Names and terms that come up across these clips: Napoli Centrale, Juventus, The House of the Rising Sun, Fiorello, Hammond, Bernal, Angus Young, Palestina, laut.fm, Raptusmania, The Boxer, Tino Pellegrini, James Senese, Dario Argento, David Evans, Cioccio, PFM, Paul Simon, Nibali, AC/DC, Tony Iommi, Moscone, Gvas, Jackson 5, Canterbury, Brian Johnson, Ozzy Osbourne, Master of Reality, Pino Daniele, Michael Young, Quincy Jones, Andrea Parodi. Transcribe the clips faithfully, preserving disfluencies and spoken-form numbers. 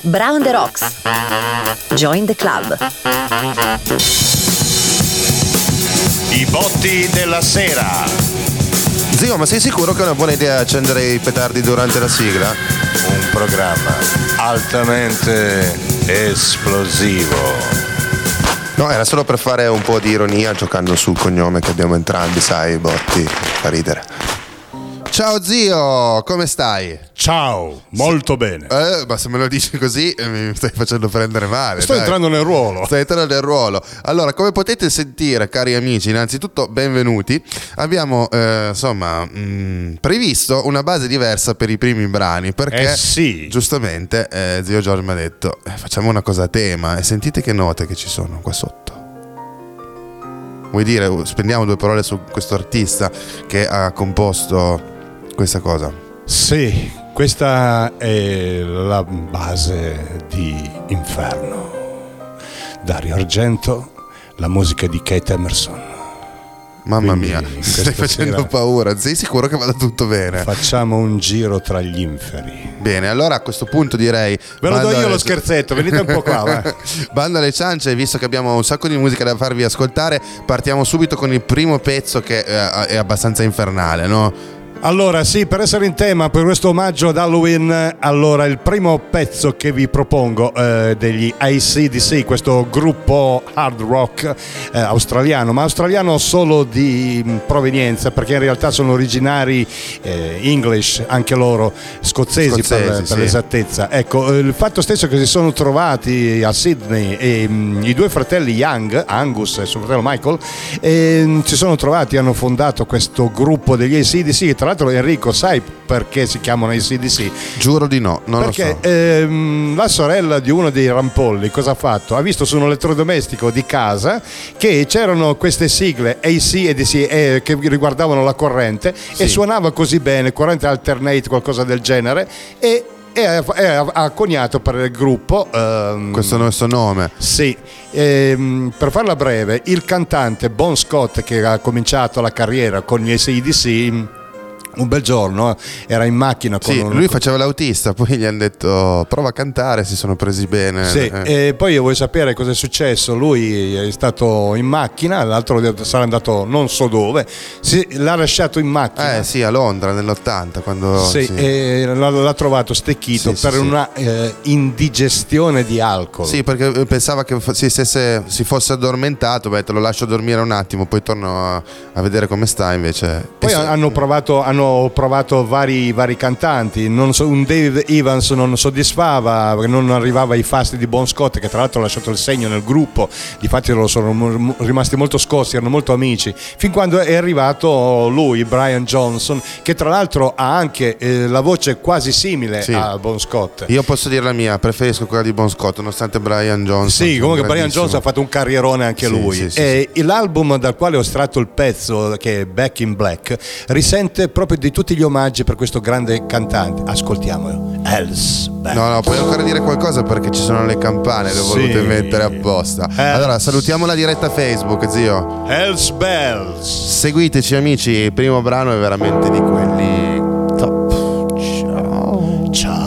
Brown the Rocks. Join the club. I botti della sera. Zio, ma sei sicuro che è una buona idea accendere i petardi durante la sigla? Un programma altamente esplosivo. No, era solo per fare un po' di ironia giocando sul cognome che abbiamo entrambi, sai, Botti, fa ridere. Ciao zio, come stai? Ciao, molto sì. Bene. Eh, ma se me lo dici così mi stai facendo prendere male. Sto dai. entrando nel ruolo. Stai entrando nel ruolo. Allora, come potete sentire, cari amici, innanzitutto benvenuti. Abbiamo, eh, insomma, mh, previsto una base diversa per i primi brani. Perché eh sì. giustamente eh, zio Giorgio mi ha detto eh, facciamo una cosa a tema. E sentite che note che ci sono qua sotto. Vuoi dire, spendiamo due parole su questo artista che ha composto questa cosa? Sì, questa è la base di Inferno. Dario Argento, la musica di Keith Emerson. Mamma Quindi, mia, mi stai facendo paura, sei sicuro che vada tutto bene? Facciamo un giro tra gli inferi. Bene, allora a questo punto direi... Ve lo do io alle... lo scherzetto, venite un po' qua. Va. Bando alle ciance, visto che abbiamo un sacco di musica da farvi ascoltare, partiamo subito con il primo pezzo che è abbastanza infernale, no? Allora sì, per essere in tema per questo omaggio ad Halloween, allora il primo pezzo che vi propongo eh, degli A C D C, questo gruppo hard rock eh, australiano, ma australiano solo di mh, provenienza, perché in realtà sono originari eh, English, anche loro, scozzesi, scozzesi per, sì. per l'esattezza. Ecco, il fatto stesso che si sono trovati a Sydney e, mh, i due fratelli Young, Angus e suo fratello Michael, e, mh, si sono trovati, hanno fondato questo gruppo degli A C D C. Tra l'altro Enrico, sai perché si chiamano i C D C? Giuro di no, non perché, lo so. Perché ehm, la sorella di uno dei rampolli cosa ha fatto? Ha visto su un elettrodomestico di casa che c'erano queste sigle A C e D C eh, che riguardavano la corrente sì. e suonava così bene, corrente alternate, qualcosa del genere, e, e ha, ha coniato per il gruppo ehm, questo nostro nome. Sì. E, per farla breve, il cantante Bon Scott, che ha cominciato la carriera con gli A C D C, un bel giorno era in macchina con sì, un... lui faceva l'autista, poi gli hanno detto prova a cantare, si sono presi bene sì, eh. E poi io voglio sapere cosa è successo. Lui è stato in macchina, l'altro sarà andato non so dove, si, l'ha lasciato in macchina eh sì a Londra nell'ottanta quando sì, sì. E l'ha, l'ha trovato stecchito sì, per sì, una sì. Eh, indigestione di alcol sì perché pensava che si, stesse, si fosse addormentato. Beh, te lo lascio dormire un attimo poi torno a, a vedere come sta invece. Poi Penso... hanno provato hanno Ho provato vari, vari cantanti, non so, un David Evans non soddisfava, non arrivava ai fasti di Bon Scott, che tra l'altro ha lasciato il segno nel gruppo, difatti loro sono rimasti molto scossi, erano molto amici, fin quando è arrivato lui, Brian Johnson, che tra l'altro ha anche eh, la voce quasi simile sì. a Bon Scott. Io posso dire la mia, preferisco quella di Bon Scott, nonostante Brian Johnson. Sì, comunque Brian Johnson ha fatto un carrierone anche sì, lui. Sì, sì, e sì. L'album dal quale ho estratto il pezzo, che è Back in Black, risente proprio di tutti gli omaggi per questo grande cantante. Ascoltiamolo. Hells Bells. No, no, puoi ancora dire qualcosa perché ci sono le campane, le ho sì. volute mettere apposta. Hells. Allora, salutiamo la diretta Facebook, zio. Hells Bells. Seguiteci amici, il primo brano è veramente di quelli top. Ciao. Ciao.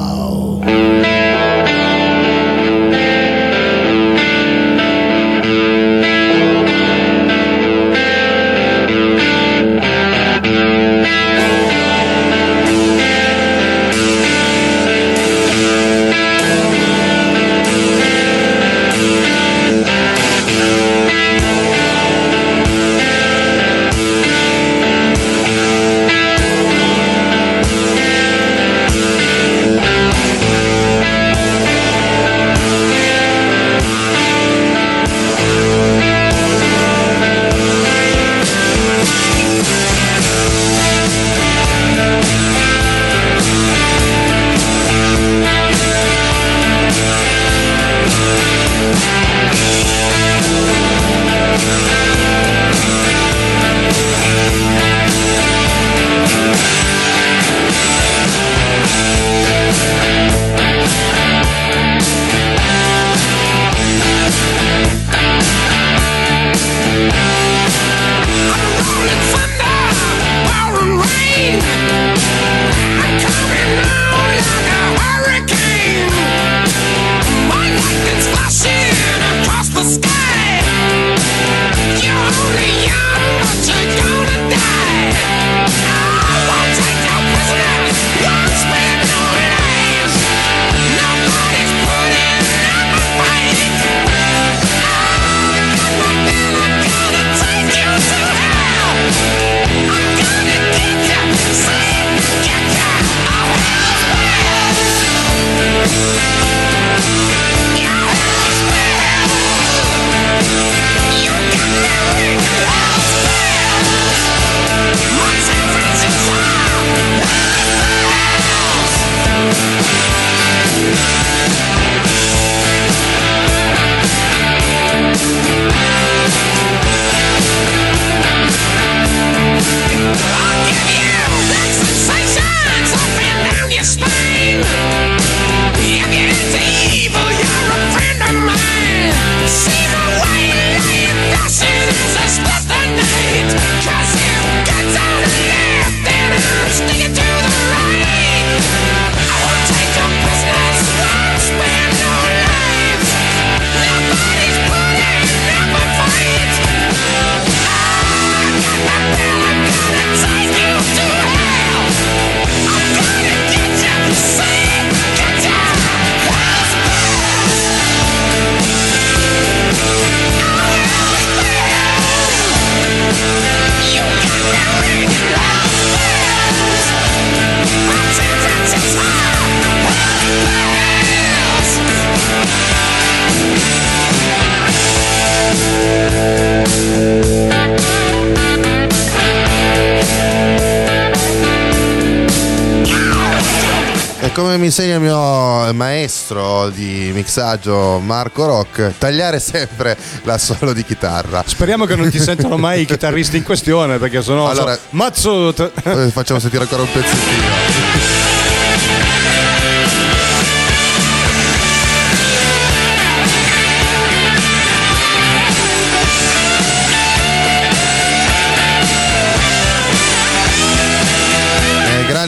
come mi insegna il mio maestro di mixaggio Marco Rock, tagliare sempre l'assolo di chitarra. Speriamo che non ti sentano mai i chitarristi in questione, perché sennò allora, so, mazzo t- facciamo sentire ancora un pezzettino.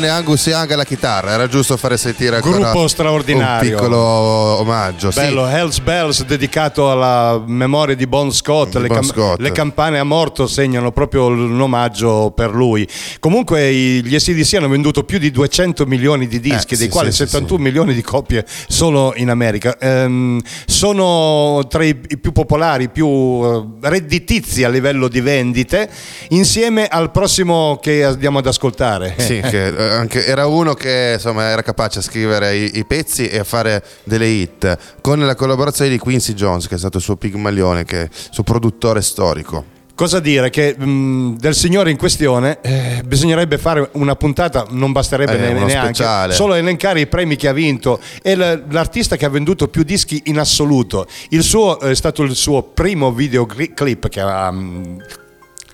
Angus Young alla chitarra, era giusto fare sentire ancora gruppo straordinario, un piccolo omaggio. Bello, sì. Hells Bells dedicato alla memoria di Bon Scott, le, bon cam- Scott. Le campane a morto segnano proprio un omaggio per lui. Comunque gli A C D C hanno venduto più di duecento milioni di dischi, eh, dei sì, quali sì, settantuno sì. milioni di copie solo in America. Ehm, sono tra i più popolari, più redditizi a livello di vendite, insieme al prossimo che andiamo ad ascoltare. Sì, che anche, era uno che insomma era capace a scrivere i, i pezzi e a fare delle hit, con la collaborazione di Quincy Jones, che è stato il suo pigmalione, che è il suo produttore storico. Cosa dire che mh, del signore in questione eh, bisognerebbe fare una puntata, non basterebbe eh, ne, neanche speciale. Solo elencare i premi che ha vinto. È l'artista che ha venduto più dischi in assoluto. Il suo è stato il suo primo videoclip che ha mh,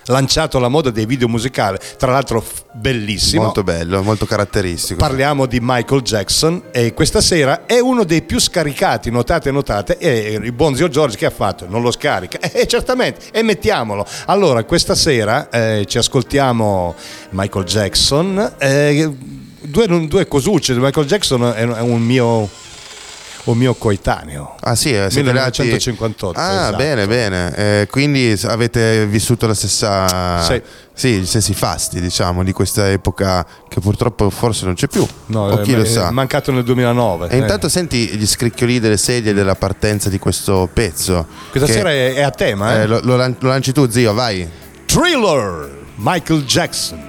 lanciato la moda dei video musicali, tra l'altro bellissimo, molto bello, molto caratteristico. Parliamo di Michael Jackson, e questa sera è uno dei più scaricati, notate notate, e il buon zio Giorgio che ha fatto? Non lo scarica, e certamente, e mettiamolo. Allora questa sera eh, ci ascoltiamo Michael Jackson, eh, due, due cosucce. Michael Jackson è, è un mio o mio coetaneo. Ah sì, eh, millenovecentocinquantotto. Ah, esatto. Bene, bene. Eh, quindi avete vissuto la stessa... Sì. Sì, gli stessi fasti, diciamo, di questa epoca che purtroppo forse non c'è più. No, o chi è, lo sa. È mancato nel duemilanove. E eh. intanto senti gli scricchioli delle sedie della partenza di questo pezzo. Questa sera è, è a tema, eh? eh lo, lo, lan- lo lanci tu, zio, vai. Thriller, Michael Jackson.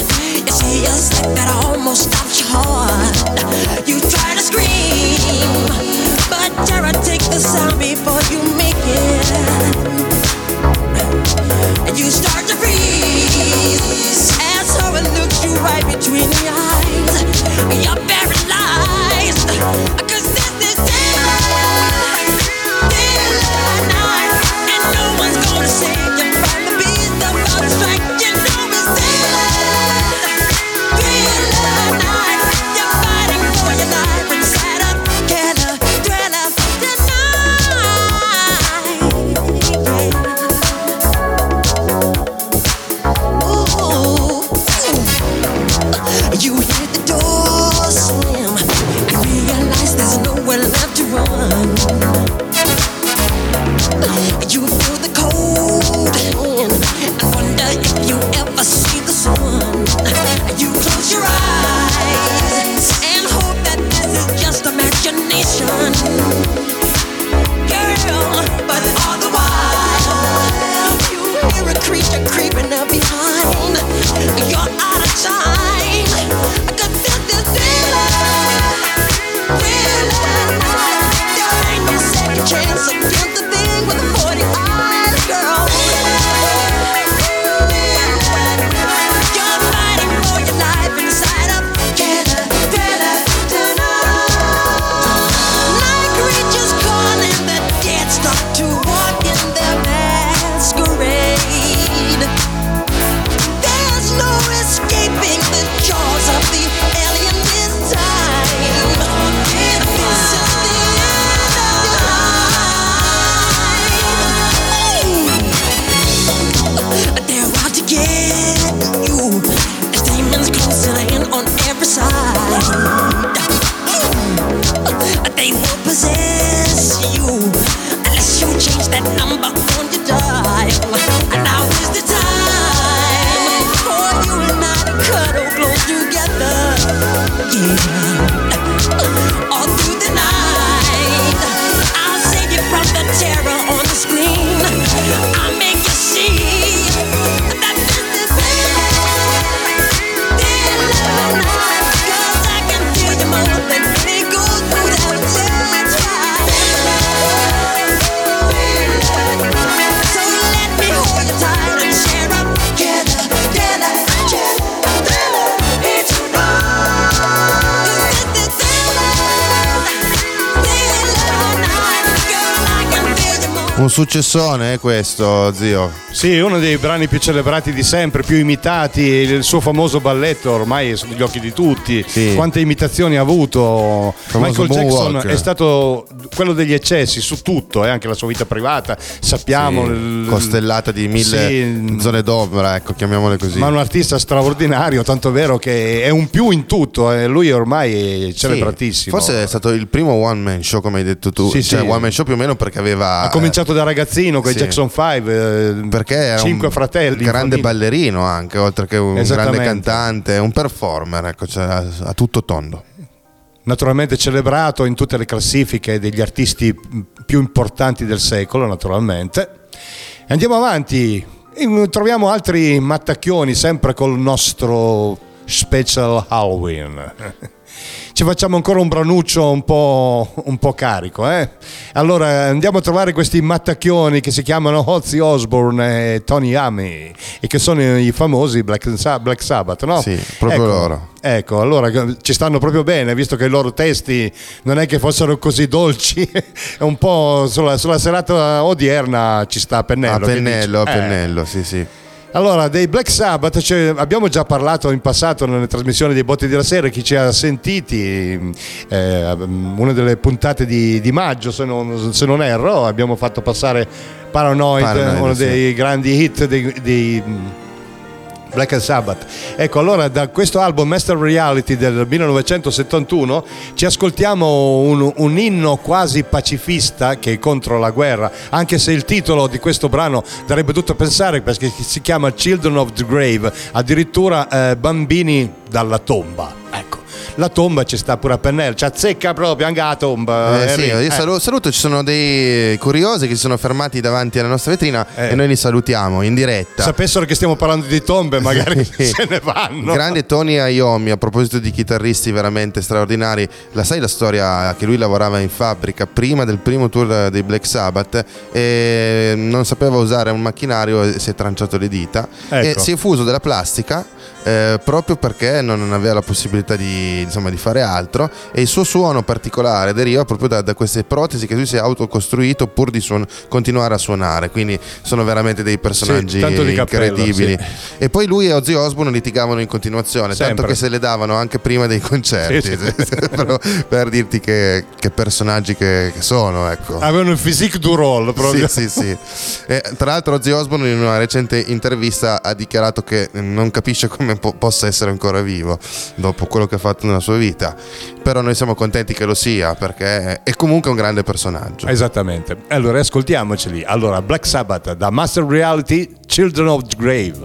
There's no Un successone è questo, zio. Sì, uno dei brani più celebrati di sempre, più imitati, il suo famoso balletto ormai sotto gli occhi di tutti. Sì. Quante imitazioni ha avuto. Famoso Michael Jackson walk. È stato quello degli eccessi su tutto, eh, anche la sua vita privata, sappiamo. Sì. L... costellata di mille sì. zone d'ombra, ecco, chiamiamole così. Ma un artista straordinario, tanto vero che è un più in tutto, eh. Lui ormai è celebratissimo. Sì. Forse è stato il primo one man show, come hai detto tu. Sì, cioè sì. One man show più o meno perché aveva... ha cominciato da ragazzino con sì. Jackson cinque, eh, perché era cinque un fratelli, grande famiglia. Ballerino anche, oltre che un grande cantante, un performer, ecco, cioè, a, a tutto tondo. Naturalmente celebrato in tutte le classifiche degli artisti più importanti del secolo, naturalmente. Andiamo avanti, troviamo altri mattacchioni sempre col nostro special Halloween. Ci facciamo ancora un branuccio un po', un po' carico, eh? Allora andiamo a trovare questi mattacchioni che si chiamano Ozzy Osbourne e Tony Iommi e che sono i famosi Black, Black Sabbath, no? Sì, proprio ecco, loro. Ecco, allora ci stanno proprio bene, visto che i loro testi non è che fossero così dolci. Un po' sulla, sulla serata odierna ci sta a pennello. A pennello, a pennello, eh. sì sì. Allora, dei Black Sabbath, cioè, abbiamo già parlato in passato nelle trasmissioni dei Botti della Sera, chi ci ha sentiti, eh, una delle puntate di, di maggio, se non, se non erro, abbiamo fatto passare Paranoid, Paranoid uno sì. dei grandi hit dei, dei Black Sabbath. Ecco, allora da questo album Master of Reality del millenovecentosettantuno ci ascoltiamo un, un inno quasi pacifista che è contro la guerra, anche se il titolo di questo brano darebbe tutto a pensare, perché si chiama Children of the Grave, addirittura eh, bambini dalla tomba. Ecco, la tomba ci sta pure a pennello, ci azzecca proprio anche la tomba. Eh, sì, io saluto, saluto, ci sono dei curiosi che si sono fermati davanti alla nostra vetrina eh. e noi li salutiamo in diretta. Sapessero che stiamo parlando di tombe magari sì. se ne vanno. Grande Tony Iommi, a proposito di chitarristi veramente straordinari, la sai la storia che lui lavorava in fabbrica prima del primo tour dei Black Sabbath e non sapeva usare un macchinario e si è tranciato le dita, ecco. E si è fuso della plastica eh, proprio perché non aveva la possibilità di insomma di fare altro, e il suo suono particolare deriva proprio da, da queste protesi che lui si è autocostruito pur di suon- continuare a suonare, quindi sono veramente dei personaggi sì, incredibili cappello, sì. E poi lui e Ozzy Osbourne litigavano in continuazione, sempre. Tanto che se le davano anche prima dei concerti sì, sì. Però, per dirti che, che personaggi che, che sono, ecco. Avevano il physique du rôle proprio. Sì, sì, sì. E, tra l'altro Ozzy Osbourne in una recente intervista ha dichiarato che non capisce come po- possa essere ancora vivo dopo quello che ha fatto nella sua vita, però noi siamo contenti che lo sia perché è comunque un grande personaggio. Esattamente, allora ascoltiamoceli. Allora Black Sabbath da Master of Reality, Children of the Grave.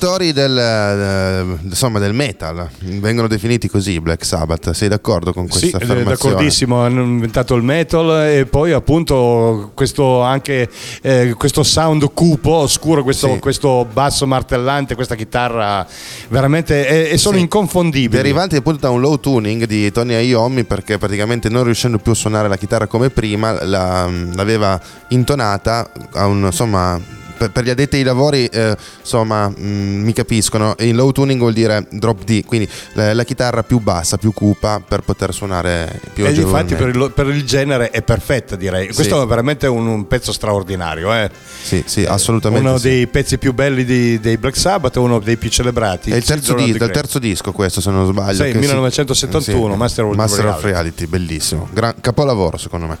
inventori del, insomma, del metal, vengono definiti così Black Sabbath, sei d'accordo con questa sì, affermazione? Sì, d'accordissimo, hanno inventato il metal e poi appunto questo anche eh, questo sound cupo, oscuro, questo, sì. questo basso martellante, questa chitarra veramente è, è sono sì. inconfondibili. Derivanti appunto da un low tuning di Tony Iommi, perché praticamente non riuscendo più a suonare la chitarra come prima la, l'aveva intonata a un, insomma... Per gli addetti ai lavori, eh, insomma, mh, mi capiscono, in low tuning vuol dire drop D, quindi la, la chitarra più bassa, più cupa, per poter suonare più agevolmente. E infatti per il, per il genere è perfetta, direi. Sì. Questo è veramente un, un pezzo straordinario, eh. Sì, sì, assolutamente. Uno sì. dei pezzi più belli di, dei Black Sabbath, uno dei più celebrati. È il terzo, di, dal terzo disco questo, se non sbaglio. Sì, che millenovecentosettantuno, sì, Master of Master Reality. Of Reality, bellissimo. Gran, capolavoro secondo me.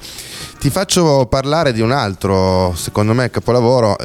Ti faccio parlare di un altro, secondo me, capolavoro,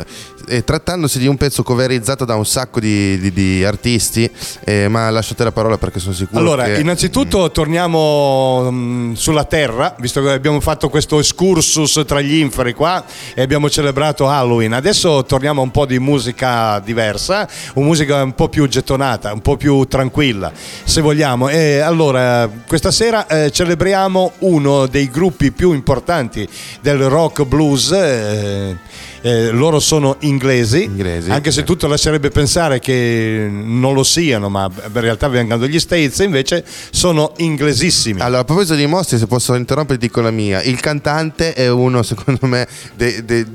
e trattandosi di un pezzo coverizzato da un sacco di, di, di artisti, eh, ma lascio te la parola perché sono sicuro. Allora, che... innanzitutto torniamo mh, sulla terra, visto che abbiamo fatto questo excursus tra gli inferi qua e abbiamo celebrato Halloween. Adesso torniamo a un po' di musica diversa, una musica un po' più gettonata, un po' più tranquilla, se vogliamo. E allora, questa sera eh, celebriamo uno dei gruppi più importanti del rock blues. Eh, Eh, loro sono inglesi, inglesi anche sì. se tutto lascerebbe pensare che non lo siano, ma in realtà vengono dagli States, invece sono inglesissimi. Allora, a proposito di mostri, se posso interrompere dico la mia, il cantante è uno secondo me de, de,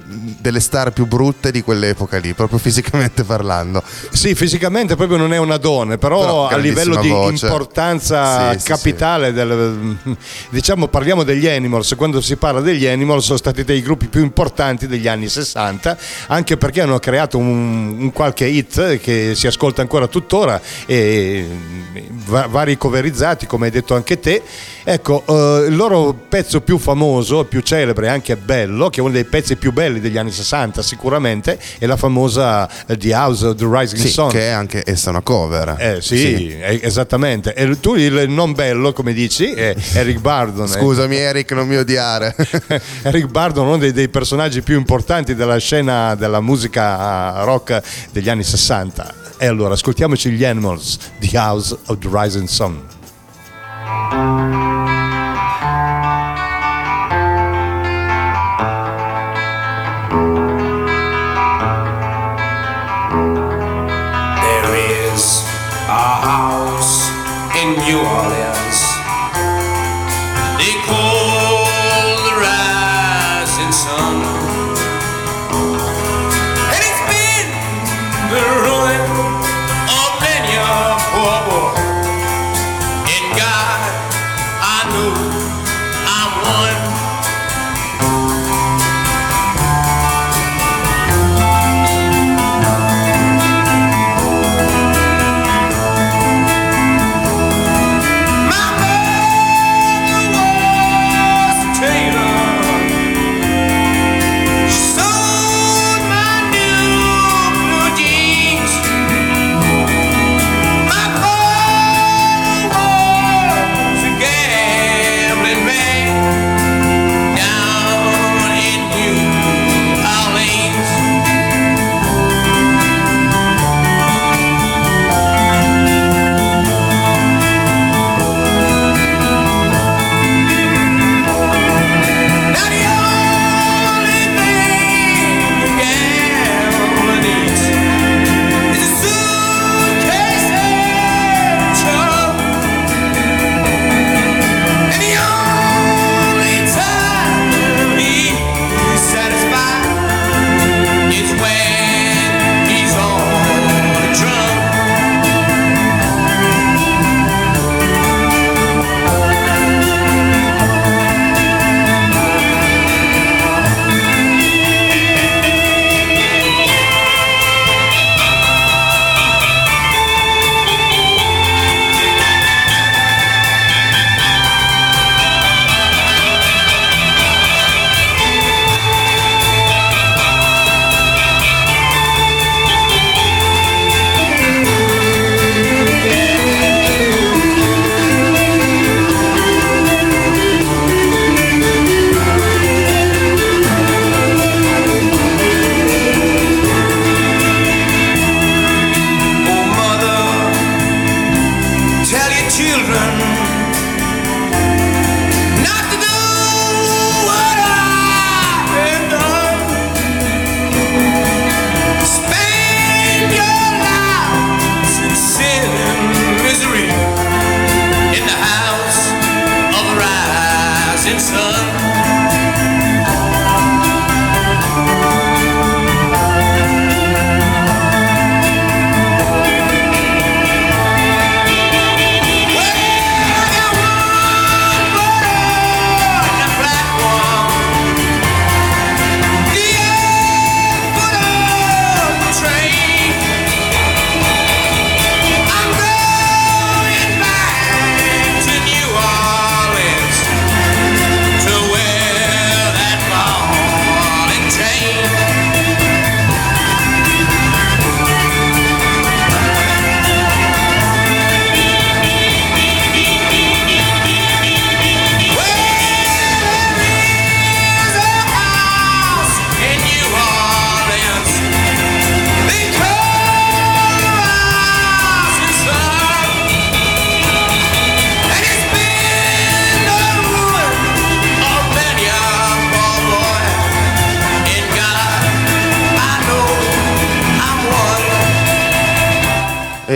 delle star più brutte di quell'epoca lì, proprio fisicamente parlando. Sì, fisicamente proprio non è una donna, però, però a livello di voce. Importanza sì, capitale sì, sì. Del, diciamo, parliamo degli Animals. Quando si parla degli Animals sono stati dei gruppi più importanti degli anni sessanta, anche perché hanno creato un, un qualche hit che si ascolta ancora tuttora e va, vari coverizzati, come hai detto anche te. Ecco, eh, il loro pezzo più famoso, più celebre, anche bello, che è uno dei pezzi più belli degli anni sessanta sicuramente, è la famosa The House of the Rising sì, Sun, che è anche essa una cover. Eh, sì, sì. È, esattamente. E tu il non bello, come dici, è Eric Burdon. Scusami eh. Eric, non mi odiare. Eric Burdon, uno dei, dei personaggi più importanti della la scena della musica rock degli anni sessanta. E allora ascoltiamoci gli Animals, The House of the Rising Sun.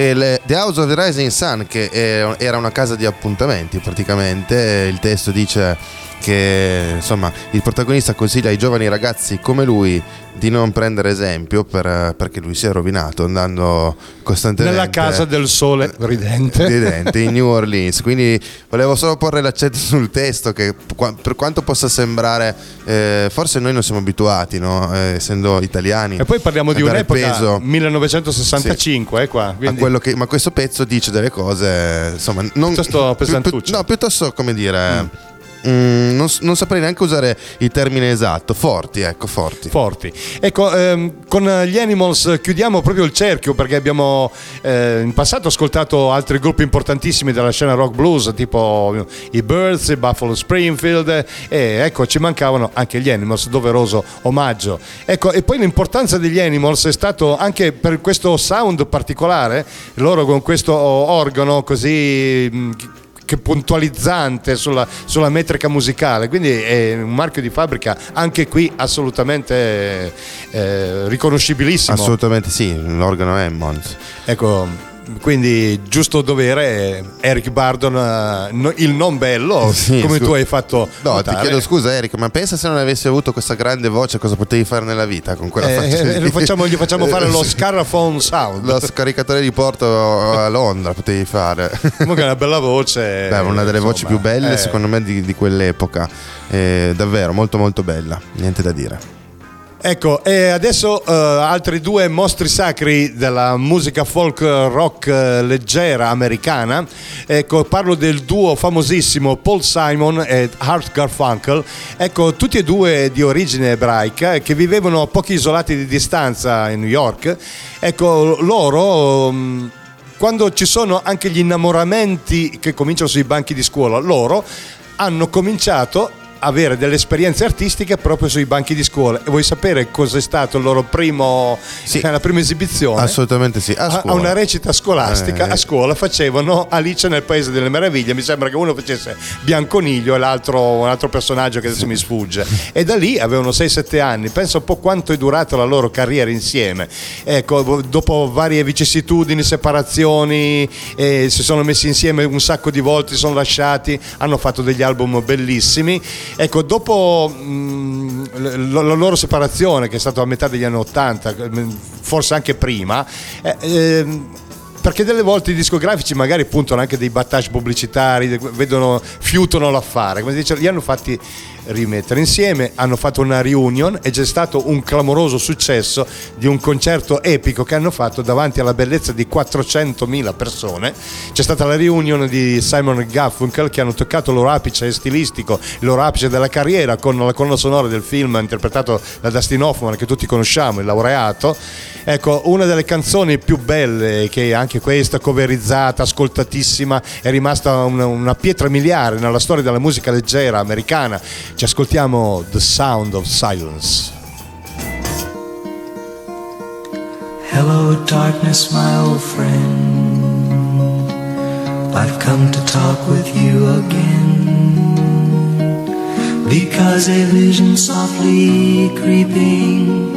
del The House of the Rising Sun, che era una casa di appuntamenti praticamente. Il testo dice che insomma il protagonista consiglia ai giovani ragazzi come lui di non prendere esempio per, perché lui si è rovinato andando costantemente nella casa del sole ridente, ridente in New Orleans. Quindi volevo solo porre l'accento sul testo, che per quanto possa sembrare eh, forse noi non siamo abituati, no? eh, essendo italiani, e poi parliamo di un'epoca peso, millenovecentosessantacinque, sì, eh, qua, quindi... a quello che, ma questo pezzo dice delle cose insomma non, piuttosto pesantucce, pi, pi, no, piuttosto come dire mm. Mm, non, non saprei neanche usare il termine esatto. Forti, ecco, forti. Forti. Ecco, ehm, con gli Animals chiudiamo proprio il cerchio, perché abbiamo eh, in passato ascoltato altri gruppi importantissimi della scena rock blues, tipo i Birds, i Buffalo Springfield, eh, e ecco, ci mancavano anche gli Animals, doveroso omaggio. Ecco, e poi l'importanza degli Animals è stato anche per questo sound particolare, loro con questo organo così... Mh, che puntualizzante sulla, sulla metrica musicale, quindi è un marchio di fabbrica anche qui assolutamente eh, riconoscibilissimo. Assolutamente sì, l'organo Hammond. Ecco, quindi giusto dovere Eric Burdon, il non bello, sì, come scu- tu hai fatto no notare. Ti chiedo scusa Eric, ma pensa se non avessi avuto questa grande voce cosa potevi fare nella vita con quella eh, faccia eh, di... facciamo, gli facciamo fare lo Scarafone Sound, lo scaricatore di porto a Londra potevi fare. Comunque è una bella voce. Beh, una delle insomma, voci più belle eh. secondo me di, di quell'epoca, eh, davvero molto molto bella, niente da dire. Ecco, e adesso eh, altri due mostri sacri della musica folk rock eh, leggera americana. Ecco, parlo del duo famosissimo Paul Simon e Art Garfunkel. Ecco, tutti e due di origine ebraica, che vivevano a pochi isolati di distanza in New York. Ecco, loro... Mh, quando ci sono anche gli innamoramenti che cominciano sui banchi di scuola, loro hanno cominciato... avere delle esperienze artistiche proprio sui banchi di scuola. E vuoi sapere cos'è stato il loro primo sì. la prima esibizione? Assolutamente sì, a, a, a una recita scolastica eh. a scuola facevano Alice nel Paese delle Meraviglie, mi sembra che uno facesse Bianconiglio e l'altro un altro personaggio che adesso sì. mi sfugge, e da lì avevano sei sette anni. Pensa un po' quanto è durata la loro carriera insieme. Ecco, dopo varie vicissitudini, separazioni, eh, si sono messi insieme un sacco di volte, si sono lasciati, hanno fatto degli album bellissimi. Ecco, dopo mh, la, la loro separazione, che è stata a metà degli anni Ottanta, forse anche prima, eh, eh, perché delle volte i discografici magari puntano anche dei battage pubblicitari, vedono, fiutano l'affare, come dice, li hanno fatti rimettere insieme, hanno fatto una reunion e c'è stato un clamoroso successo di un concerto epico che hanno fatto davanti alla bellezza di quattrocentomila persone. C'è stata la reunion di Simon e Garfunkel che hanno toccato il loro apice stilistico, il loro apice della carriera, con la colonna sonora del film interpretato da Dustin Hoffman, che tutti conosciamo, Il Laureato. Ecco, una delle canzoni più belle, che anche questa coverizzata, ascoltatissima, è rimasta una, una pietra miliare nella storia della musica leggera americana. Ci ascoltiamo The Sound of Silence. Hello darkness my old friend, I've come to talk with you again, because a vision softly creeping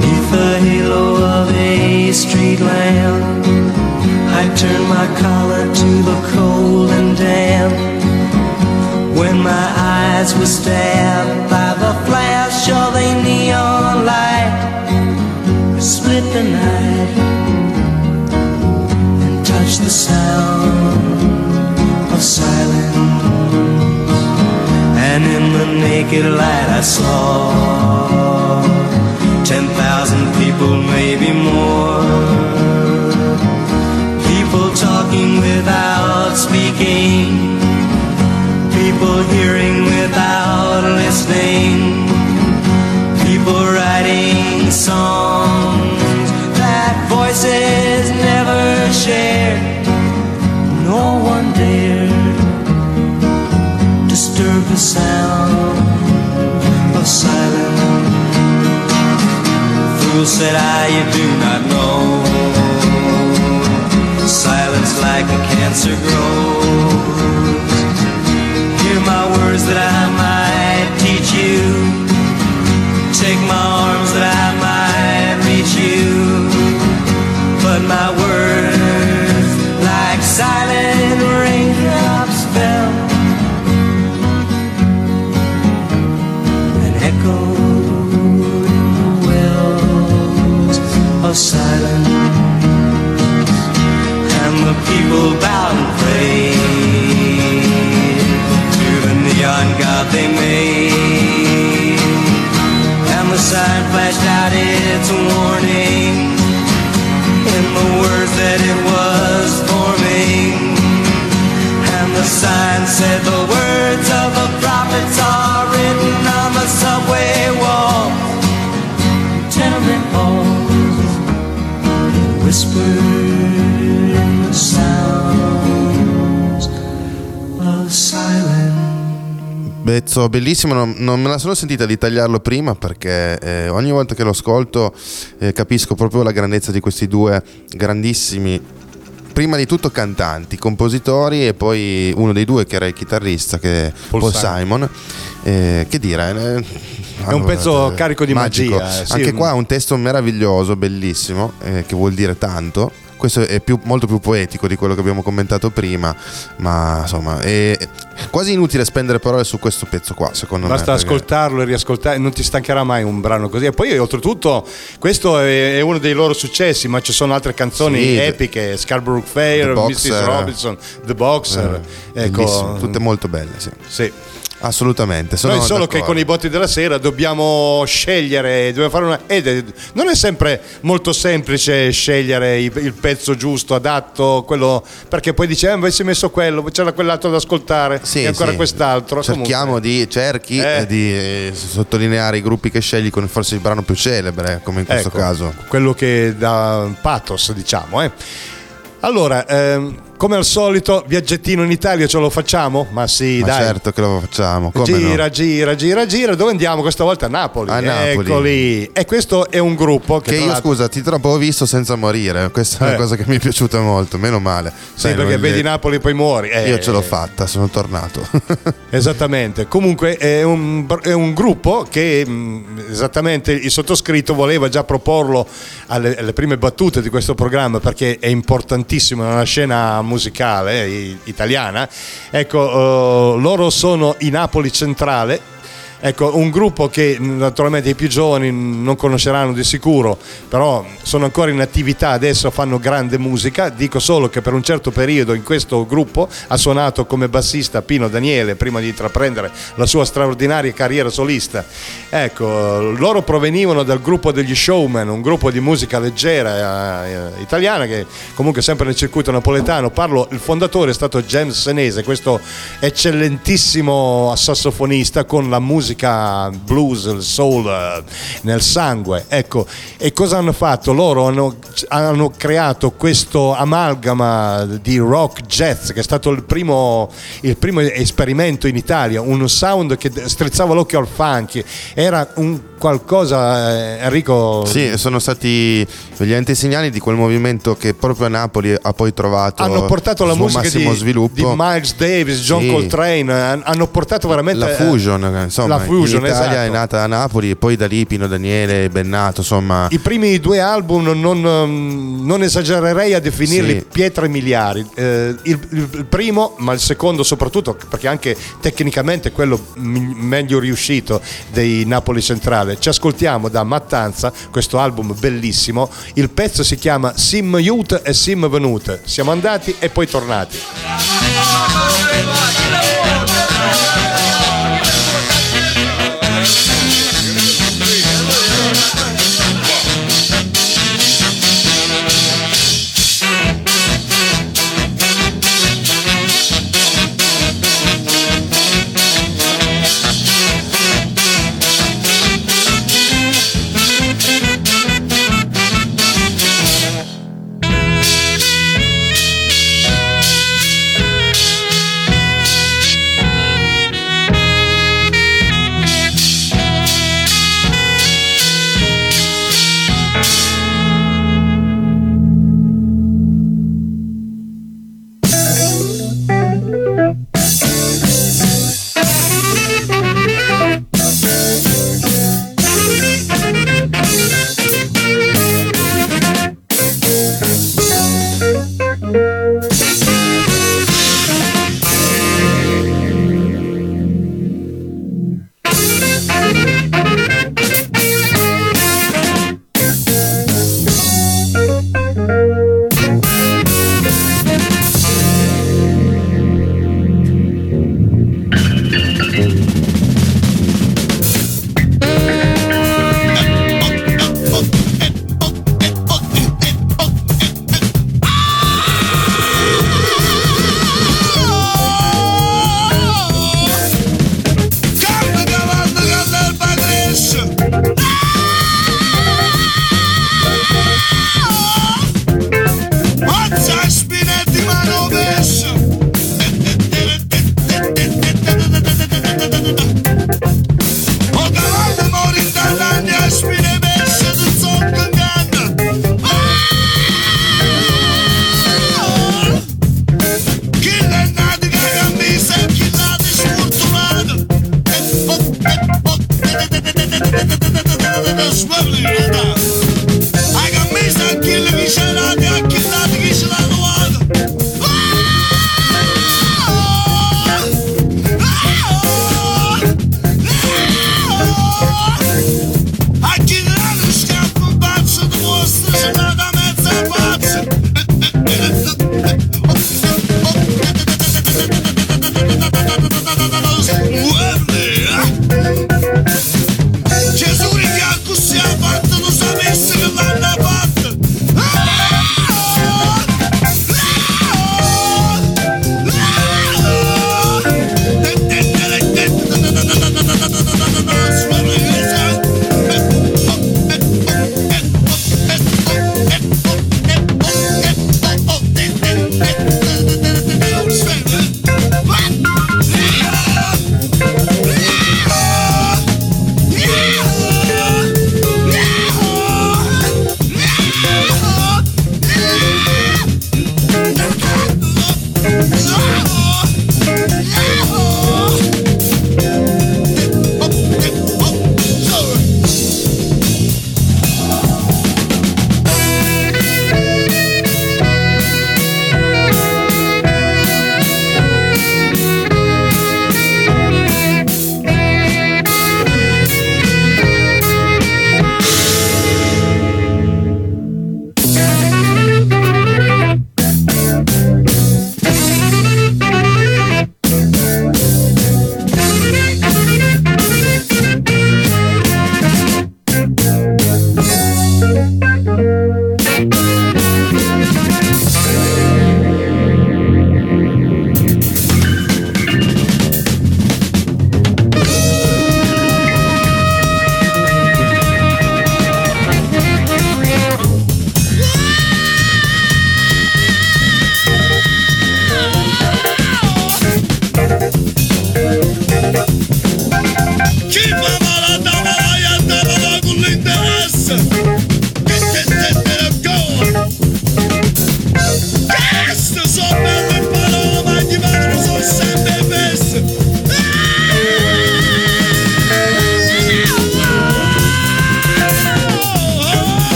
neath the halo of a street lamp I turned my collar to the cold and damp, when my eyes were stabbed by the flash of a neon light. I split the night and touched the sound of silence, and in the naked light I saw ten thousand people, maybe more, talking without speaking, people hearing without listening, people writing songs that voices never should. sound of silence. Fool said I, you do not know. Silence like a cancer grows. Hear my words that I might teach you. Take my arms that I might reach you. But my words like silent raindrops fell and echoed in the wells of silence. And the people bowed and prayed to the neon god they made. And the sign flashed out its warning in the words that it was forming. And the sign said the words of the prophets are written on the subway wall. Tenement halls whispered in the sounds of silence. Pezzo bellissimo, non, non me la sono sentita di tagliarlo prima perché eh, ogni volta che lo ascolto eh, capisco proprio la grandezza di questi due grandissimi, prima di tutto cantanti, compositori, e poi uno dei due che era il chitarrista, che è Paul, Paul Simon, Simon eh, che dire eh, è un pezzo eh, carico di magico. magia eh, sì. Anche qua un testo meraviglioso, bellissimo, eh, che vuol dire tanto. Questo è più, molto più poetico di quello che abbiamo commentato prima, ma insomma è quasi inutile spendere parole su questo pezzo qua, secondo Basta me. Basta ascoltarlo perché... e riascoltare, non ti stancherà mai un brano così. E poi oltretutto questo è uno dei loro successi, ma ci sono altre canzoni sì, epiche, Scarborough Fair, missus Robinson, The Boxer, eh, ecco, tutte molto belle, sì. Sì. Assolutamente. Sono Noi solo d'accordo. Che con i botti della sera dobbiamo scegliere, dobbiamo fare una. Ed non è sempre molto semplice scegliere il pezzo giusto, adatto, quello, perché poi dice: eh, avessi messo quello, c'era quell'altro da ascoltare, sì, e ancora sì. quest'altro. Cerchiamo Comunque. di cerchi eh. di eh, sottolineare i gruppi che scegli con forse il brano più celebre, come in questo ecco, caso. Quello che dà pathos, diciamo, eh. Allora, ehm, come al solito, viaggettino in Italia ce lo facciamo? Ma sì, Ma dai. certo che lo facciamo. Come gira, no? gira, gira, gira. Dove andiamo questa volta? A Napoli. A Napoli. Eccoli. E questo è un gruppo che. Che io, l'altro... scusa, ti troppo ho visto senza morire. Questa eh. è una cosa che mi è piaciuta molto. Meno male. Sì, Sai, perché non... vedi Napoli e poi muori. Eh. Io ce l'ho fatta, sono tornato. Esattamente. Comunque, è un, è un gruppo che mh, esattamente il sottoscritto voleva già proporlo alle, alle prime battute di questo programma, perché è importantissimo nella scena musicale eh, italiana. Ecco, eh, loro sono i Napoli Centrale, ecco, un gruppo che naturalmente i più giovani non conosceranno di sicuro, però sono ancora in attività adesso, fanno grande musica. Dico solo che per un certo periodo in questo gruppo ha suonato come bassista Pino Daniele prima di intraprendere la sua straordinaria carriera solista. Ecco, loro provenivano dal gruppo degli Showman, un gruppo di musica leggera eh, italiana che comunque sempre nel circuito napoletano. Parlo, il fondatore è stato James Senese, questo eccellentissimo sassofonista con la musica blues, il soul nel sangue, ecco. E cosa hanno fatto? Loro hanno, hanno creato questo amalgama di rock jazz che è stato il primo, il primo esperimento in Italia, un sound che strizzava l'occhio al funky, era un qualcosa, Enrico. Sì, sono stati gli antesignani di quel movimento che proprio a Napoli ha poi trovato, hanno portato la musica di, di Miles Davis, John sì. Coltrane, hanno portato veramente la fusion, insomma, la fusion in Italia, esatto. È nata a Napoli e poi da lì Pino Daniele, Bennato, insomma i primi due album non, non esagererei a definirli sì. pietre miliari, eh, il, il primo, ma il secondo soprattutto, perché anche tecnicamente quello meglio riuscito dei Napoli Centrale. Ci ascoltiamo da Mattanza questo album bellissimo, il pezzo si chiama Sim Jut e Sim Venut, siamo andati e poi tornati.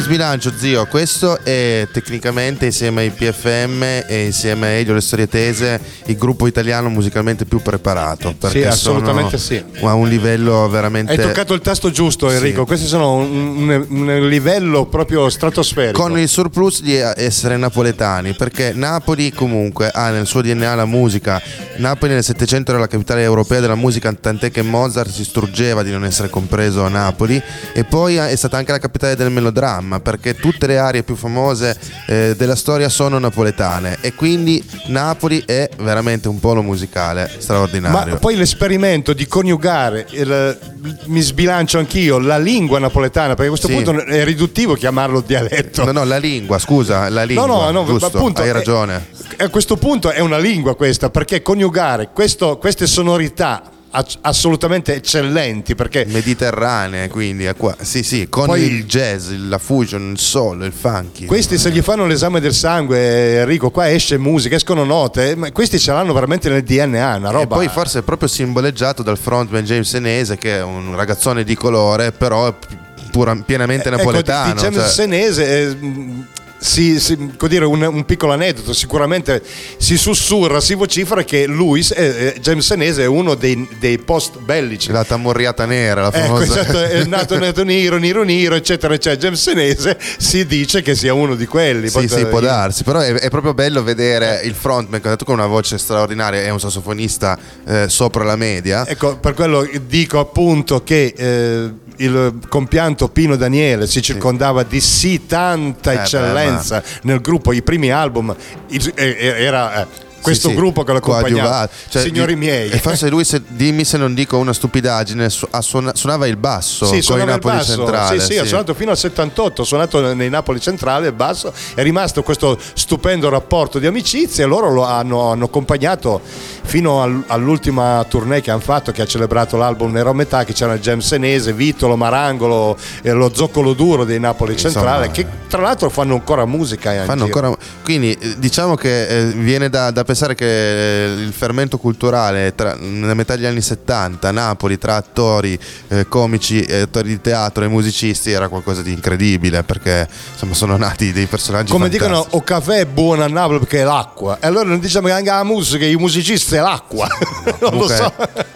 Sbilancio, zio, questo è tecnicamente insieme ai P F M e insieme a Elio Le Storie Tese il gruppo italiano musicalmente più preparato, perché sì, assolutamente sono, sì, a un livello veramente. Hai toccato il tasto giusto, Enrico, sì. Questi sono un, un, un livello proprio stratosferico, con il surplus di essere napoletani, perché Napoli comunque ha nel suo D N A la musica. Napoli nel Settecento era la capitale europea della musica, tant'è che Mozart si struggeva di non essere compreso a Napoli, e poi è stata anche la capitale del melodramma, perché tutte le aree più famose eh, della storia sono napoletane, e quindi Napoli è veramente un polo musicale straordinario. Ma poi l'esperimento di coniugare il, mi sbilancio anch'io, la lingua napoletana, perché a questo sì. punto è riduttivo chiamarlo dialetto. No no, la lingua, scusa, la lingua. No no, no giusto, appunto, hai ragione. È, a questo punto è una lingua questa, perché coniugare Questo, queste sonorità assolutamente eccellenti, perché mediterranee, quindi acqua, sì sì, con poi, il jazz, la fusion, il soul, il funky. Questi se gli fanno l'esame del sangue, Enrico, qua esce musica, escono note, ma questi ce l'hanno veramente nel D N A, una roba. E poi forse è proprio simboleggiato dal frontman James Senese, che è un ragazzone di colore, però pura, pienamente eh, napoletano. Ecco, di James cioè... Senese è... Si, si, dire, un, un piccolo aneddoto, sicuramente si sussurra, si vocifera che lui, eh, James Senese, è uno dei, dei post bellici, la tamorriata nera, la famosa, ecco, esatto, è nato, nato nero, nero, nero, eccetera eccetera. James Senese si dice che sia uno di quelli, sì, si sì, può darsi, però è, è proprio bello vedere il frontman con una voce straordinaria, è un sassofonista eh, sopra la media. Ecco, per quello dico appunto che eh, il compianto Pino Daniele si circondava di sì tanta eh, eccellenza beh, ma... nel gruppo. I primi album era questo sì, gruppo sì, che lo accompagnava, cioè, signori di, miei. E forse lui, se, dimmi se non dico una stupidaggine, su, suona, suonava il basso sì, con i Napoli basso, Centrale. Sì, sì, sì, ha suonato fino al settantotto, ha suonato nei Napoli Centrale il basso, è rimasto questo stupendo rapporto di amicizia e loro lo hanno, hanno accompagnato fino al, all'ultima tournée che hanno fatto, che ha celebrato l'album Nero a metà, che c'era James Senese, Vitolo, Marangolo, eh, lo zoccolo duro dei Napoli Centrale. Insomma, che tra l'altro fanno ancora musica. Fanno ancora, quindi diciamo che eh, viene da, da pensare che il fermento culturale tra, nella metà degli anni settanta, Napoli, tra attori, eh, comici, eh, attori di teatro e musicisti, era qualcosa di incredibile, perché insomma sono nati dei personaggi come fantastici. Dicono o caffè è buono a Napoli perché è l'acqua, e allora non diciamo che anche la musica, i musicisti è l'acqua. No, non lo so.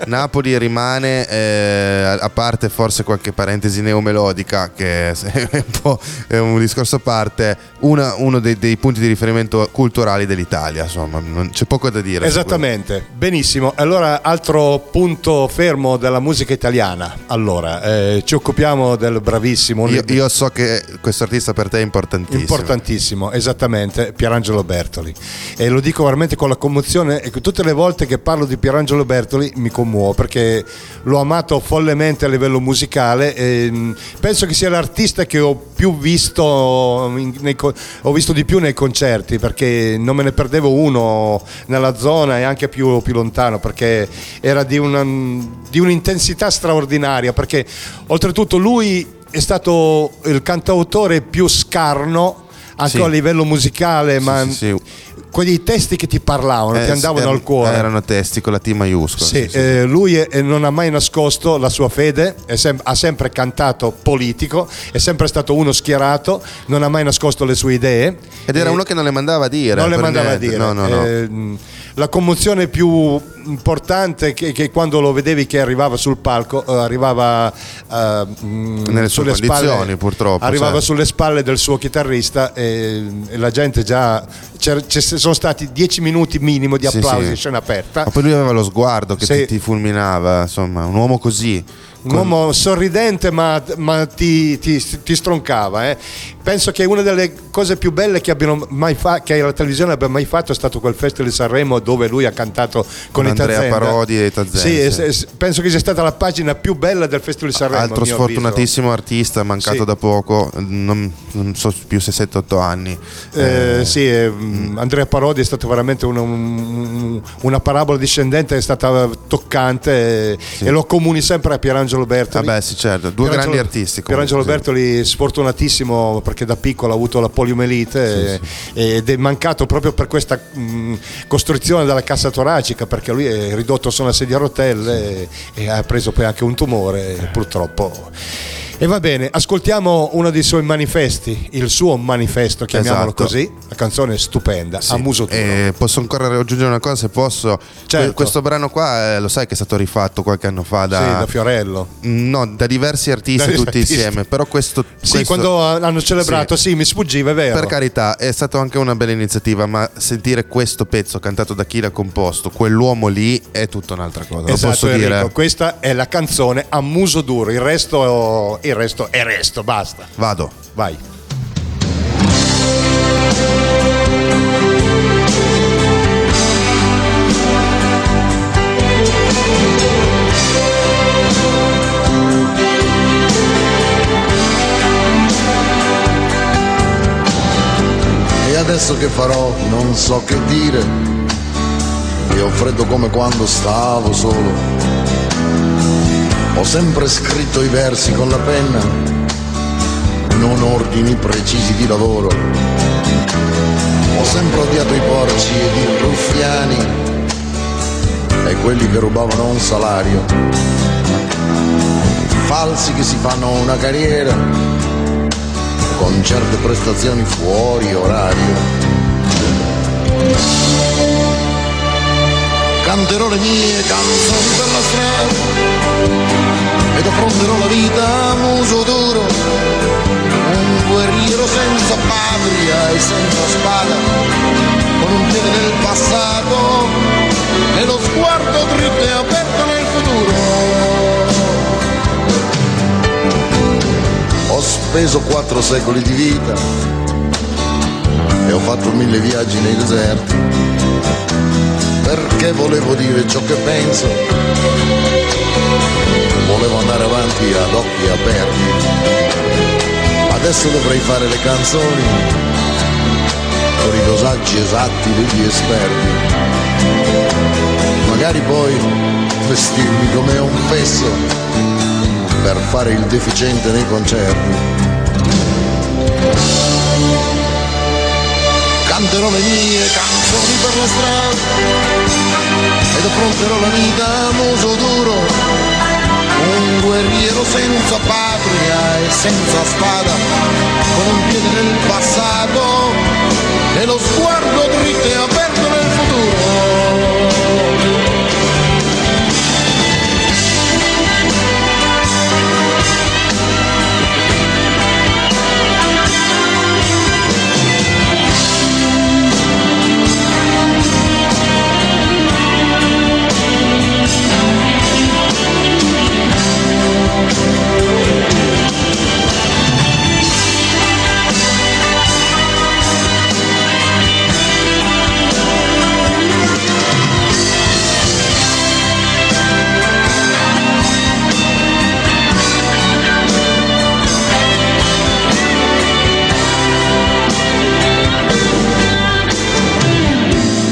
Napoli rimane, eh, a parte forse qualche parentesi neomelodica che è un po' è un discorso a parte, una, uno dei, dei punti di riferimento culturali dell'Italia, insomma non, c'è poco da dire. Esattamente, benissimo. Allora, altro punto fermo della musica italiana, allora eh, ci occupiamo del bravissimo io, io so che questo artista per te è importantissimo importantissimo, esattamente, Pierangelo Bertoli, e lo dico veramente con la commozione, e tutte le volte che parlo di Pierangelo Bertoli mi commuovo, perché l'ho amato follemente a livello musicale, e penso che sia l'artista che ho più visto in, nei, ho visto di più nei concerti, perché non me ne perdevo uno nella zona e anche più, più lontano, perché era di, una, di un'intensità straordinaria, perché oltretutto lui è stato il cantautore più scarno anche sì. a livello musicale, sì, ma sì, sì. quei testi che ti parlavano, eh, ti andavano er- al cuore, erano testi con la T maiuscola. Sì, sì, eh, sì. Lui è, non ha mai nascosto la sua fede, è sem- ha sempre cantato politico, è sempre stato uno schierato, non ha mai nascosto le sue idee. Ed era e- uno che non le mandava a dire. Non le mandava niente. a dire. No, no, no. Eh, la commozione più importante che, che quando lo vedevi che arrivava sul palco, eh, arrivava eh, nelle sue condizioni spalle, purtroppo arrivava cioè. sulle spalle del suo chitarrista, e, e la gente già c'è, c'è, sono stati dieci minuti minimo di applausi, sì, sì. scena aperta, ma poi lui aveva lo sguardo che sì. ti, ti fulminava, insomma un uomo così un con... uomo sorridente ma, ma ti, ti, ti stroncava, eh. Penso che una delle cose più belle che abbiano mai fa- che la televisione abbia mai fatto è stato quel festival di Sanremo dove lui ha cantato con, con Andrea Parodi e Tazzenti. Sì, sì. Penso che sia stata la pagina più bella del festival di Sanremo. Altro sfortunatissimo avviso. artista mancato sì. da poco, non, non so più se sette otto anni. Eh, eh, sì, eh, mm. Andrea Parodi è stato veramente un, un, una parabola discendente, è stata toccante, sì. e lo comuni sempre a Pierangelo Bertoli. Vabbè, sì, certo, due Pierangelo, grandi artisti. Comunque, Pierangelo sì. Bertoli sfortunatissimo perché da piccolo ha avuto la poliomielite, sì, e, sì. ed è mancato proprio per questa mh, costrizione della cassa toracica, perché lui è ridotto su una sedia a rotelle e, e ha preso poi anche un tumore, purtroppo. E va bene, ascoltiamo uno dei suoi manifesti, il suo manifesto, chiamiamolo esatto. così. La canzone è stupenda, sì. a muso tuo. Eh, posso ancora aggiungere una cosa, se posso? Certo. Que- questo brano qua, eh, lo sai che è stato rifatto qualche anno fa da... Sì, da Fiorello. No, da diversi artisti, da tutti artisti. insieme, però questo... Sì, questo... quando hanno celebrato, sì. sì, mi sfuggiva, è vero. Per carità, è stata anche una bella iniziativa, ma sentire questo pezzo cantato da chi l'ha composto, quell'uomo lì, è tutta un'altra cosa. Esatto, lo posso Enrico, dire? Questa è la canzone a muso duro, il resto... Il resto è resto, basta. Vado, vai. E adesso che farò? Non so che dire. Io ho freddo come quando stavo solo. Ho sempre scritto i versi con la penna, non ordini precisi di lavoro. Ho sempre odiato i porci ed i ruffiani e quelli che rubavano un salario. Falsi che si fanno una carriera con certe prestazioni fuori orario. Canterò le mie canzoni per la strada ed affronterò la vita a muso duro, un guerriero senza patria e senza spada, con un piede nel passato e lo sguardo dritto e aperto nel futuro. Ho speso quattro secoli di vita e ho fatto mille viaggi nei deserti, perché volevo dire ciò che penso, volevo andare avanti ad occhi aperti. Adesso dovrei fare le canzoni con i dosaggi esatti degli esperti, magari poi vestirmi come un fesso per fare il deficiente nei concerti. Canterò le mie canzoni per la strada ed affronterò la vita a muso duro, un guerriero senza patria e senza spada, con un piede nel passato e lo sguardo dritto e aperto nel futuro.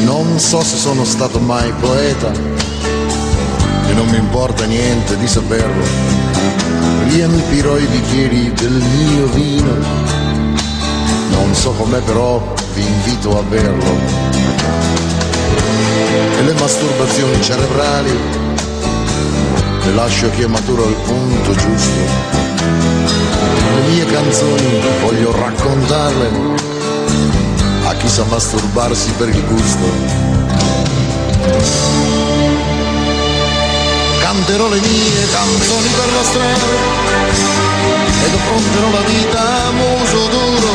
Non so se sono stato mai poeta e non mi importa niente di saperlo. Riempirò i bicchieri del mio vino, non so com'è però vi invito a berlo. E le masturbazioni cerebrali le lascio a chi è maturo al punto giusto. Le mie canzoni voglio raccontarle a chi sa masturbarsi per il gusto. Canterò le mie canzoni per la strada ed affronterò la vita a muso duro,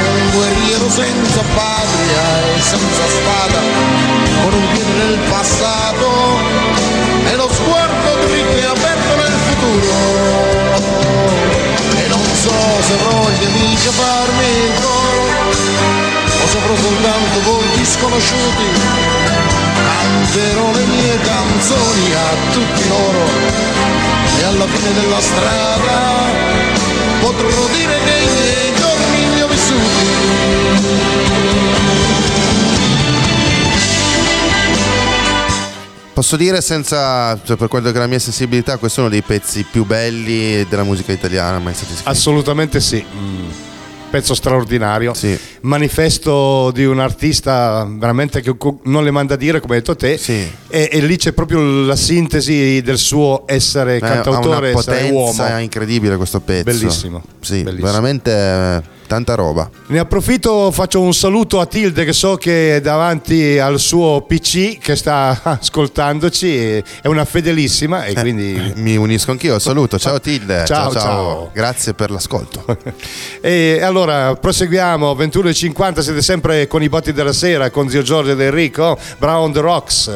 un guerriero senza patria e senza spada, con un piede nel passato e lo sguardo dritto e aperto nel futuro. E non so se voglio mica farmi il coro o saprò soltanto volti sconosciuti. Canterò le mie canzoni a tutti loro e alla fine della strada potrò dire che i miei giorni li ho vissuti. Posso dire senza, cioè, per quello che è la mia sensibilità, questo è uno dei pezzi più belli della musica italiana mai stati scritti. Assolutamente sì. Mm. Pezzo straordinario, sì. Manifesto di un artista veramente che non le manda dire, come hai detto te, sì. e, e lì c'è proprio la sintesi del suo essere eh, cantautore, essere uomo. È incredibile questo pezzo, bellissimo, sì, bellissimo. Veramente tanta roba. Ne approfitto, faccio un saluto a Tilde che so che è davanti al suo P C che sta ascoltandoci, è una fedelissima e eh, quindi mi unisco anch'io, saluto, ciao Tilde, ciao, ciao, ciao. Ciao. Grazie per l'ascolto. E allora Allora, proseguiamo, ventuno e cinquanta, siete sempre con I Botti della Sera, con Zio Giorgio ed Enrico, Brown the Rocks,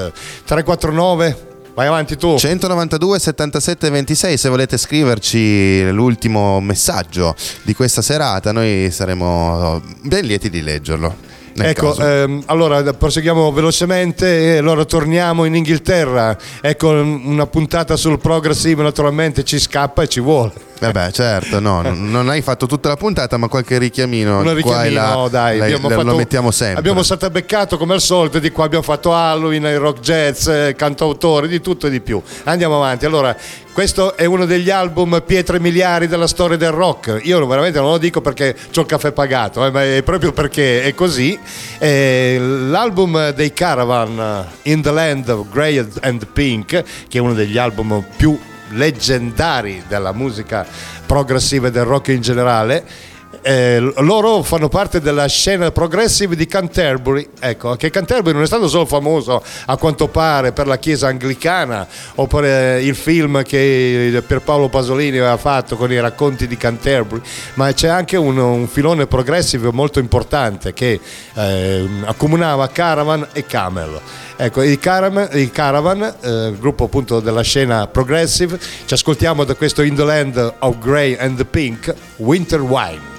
tre quattro nove, vai avanti tu. centonovantadue settantasette ventisei, se volete scriverci l'ultimo messaggio di questa serata, noi saremo ben lieti di leggerlo. Nel ecco, ehm, allora proseguiamo velocemente e allora torniamo in Inghilterra. Ecco, una puntata sul progressive naturalmente ci scappa e ci vuole. Vabbè, certo, no, non hai fatto tutta la puntata, ma qualche richiamino, richiamino qua e là, no, dai, la, abbiamo la, fatto, lo mettiamo sempre. Abbiamo scatabeccato come al solito, di qua abbiamo fatto Halloween, i rock jazz, cantautori, di tutto e di più. Andiamo avanti, allora questo è uno degli album pietre miliari della storia del rock. Io veramente non lo dico perché c'ho il caffè pagato, eh, ma è proprio perché è così. Eh, l'album dei Caravan, In the Land of Grey and Pink, che è uno degli album più leggendari della musica progressiva e del rock in generale. Eh, loro fanno parte della scena progressive di Canterbury, ecco, che Canterbury non è stato solo famoso a quanto pare per la chiesa anglicana o per il film che Pierpaolo Pasolini aveva fatto con i racconti di Canterbury, ma c'è anche un, un filone progressive molto importante che eh, accomunava Caravan e Camel. Ecco, i Caravan, il Caravan eh, il gruppo appunto della scena progressive, ci ascoltiamo da questo In the Land of Grey and Pink, Winter Wine.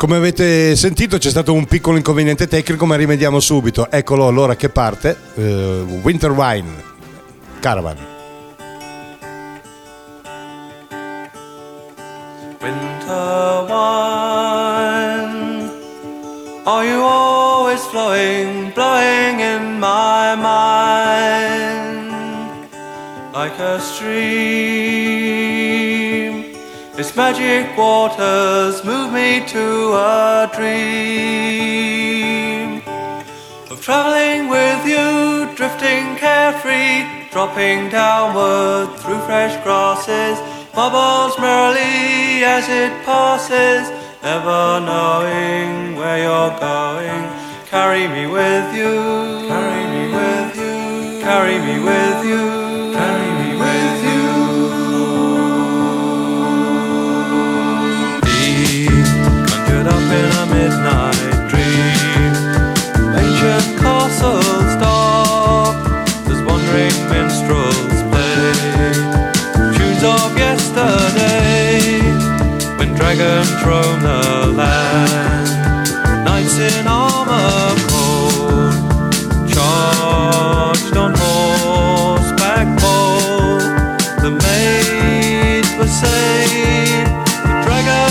Come avete sentito c'è stato un piccolo inconveniente tecnico, ma rimediamo subito. Eccolo allora che parte, uh, Winter Wine, Caravan. Winter wine, are you always flowing, blowing in my mind? Like a stream, its magic waters move me to a dream of traveling with you, drifting carefree, dropping downward through fresh grasses, bubbles merrily as it passes, never knowing where you're going. Carry me with you, carry me with you, carry me with you, carry me with you. Up in a midnight dream, ancient castles dark, there's wandering minstrels play, tunes of yesterday, when dragons roam the land, knights in armour cold, charged on horseback bold, the maids were saved, the dragons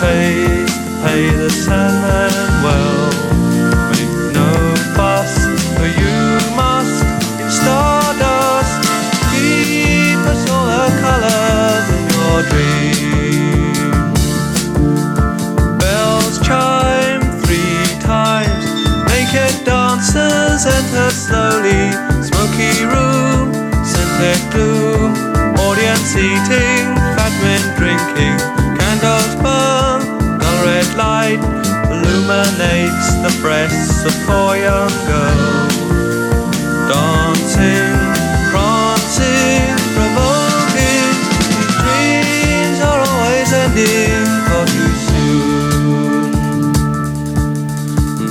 pay, pay the salmon well. Make no fuss, for you must in stardust keep us all the colours in your dream. Bells chime three times, naked dancers enter slowly, smoky room, scented gloom, audience eating, fat men drinking, candles burn. Light illuminates the breasts of four young girls, dancing, prancing, provoking. These dreams are always ending far too soon.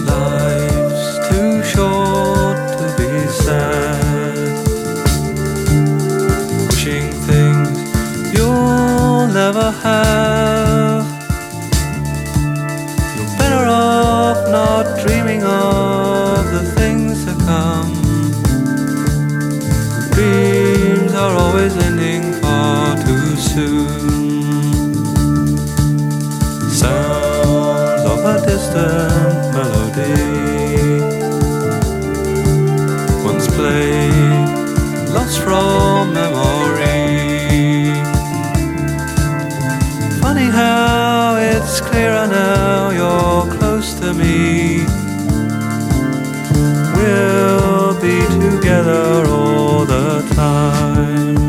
Life's too short to be sad, wishing things you'll never have. Not dreaming of the things to come. Dreams are always ending far too soon. Sounds of a distant melody once played, lost from memory. Funny how it's clearer now you're close to me. We'll be together all the time.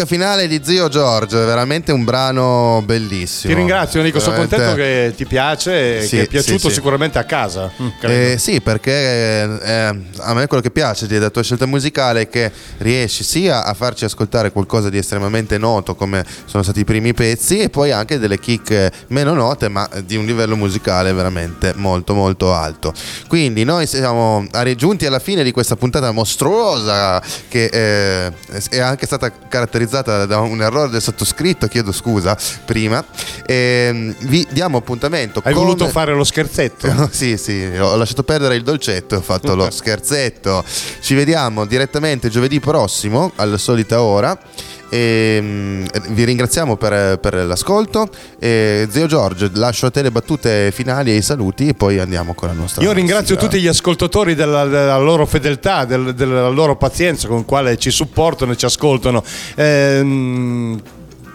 musica finale di Zio Giorgio è veramente un brano bellissimo. Ti ringrazio Nico, veramente... sono contento che ti piace e sì, che è piaciuto sì, sì. sicuramente a casa. Mm, eh, sì, perché eh, a me quello che piace della tua scelta musicale è che riesci sia a farci ascoltare qualcosa di estremamente noto come sono stati i primi pezzi e poi anche delle kick meno note ma di un livello musicale veramente molto molto alto. Quindi noi siamo giunti alla fine di questa puntata mostruosa che eh, è anche stata caratterizzata da un errore del sottoscritto, chiedo scusa prima, e vi diamo appuntamento. Hai come... voluto fare lo scherzetto? Sì sì, ho lasciato perdere il dolcetto, ho fatto lo scherzetto. Ci vediamo direttamente giovedì prossimo alla solita ora e vi ringraziamo per, per l'ascolto e Zio Giorgio lascio a te le battute finali e i saluti e poi andiamo con la nostra. Io ringrazio musica. Tutti gli ascoltatori della, della loro fedeltà, del, della loro pazienza con quale ci supportano e ci ascoltano. ehm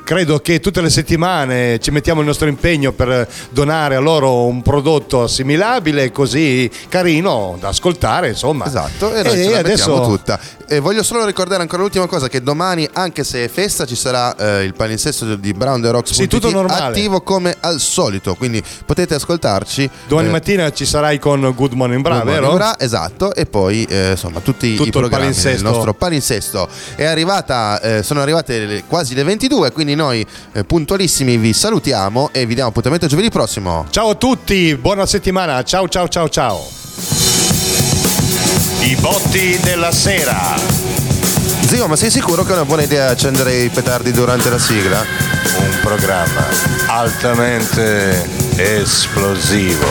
Credo che tutte le settimane ci mettiamo il nostro impegno per donare a loro un prodotto assimilabile, così carino da ascoltare, insomma. Esatto, e noi e ce la adesso... mettiamo tutta. E voglio solo ricordare ancora l'ultima cosa, che domani, anche se è festa, ci sarà eh, il palinsesto di Brown the Rocks. Sì, tutto normale. Attivo come al solito, quindi potete ascoltarci. Domani eh... mattina ci sarai con Good Morning Bra, Good vero? Morning Bra, esatto, e poi eh, insomma tutti tutto i programmi il del nostro palinsesto. È arrivata, eh, sono arrivate le, quasi le ventidue, quindi noi eh, puntualissimi vi salutiamo e vi diamo appuntamento giovedì prossimo. Ciao a tutti, buona settimana, ciao ciao ciao ciao. I botti della sera. Zio, ma sei sicuro che è una buona idea accendere i petardi durante la sigla? Un programma altamente esplosivo.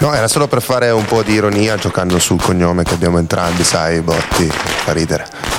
No, era solo per fare un po' di ironia giocando sul cognome che abbiamo entrambi, sai, botti, fa ridere.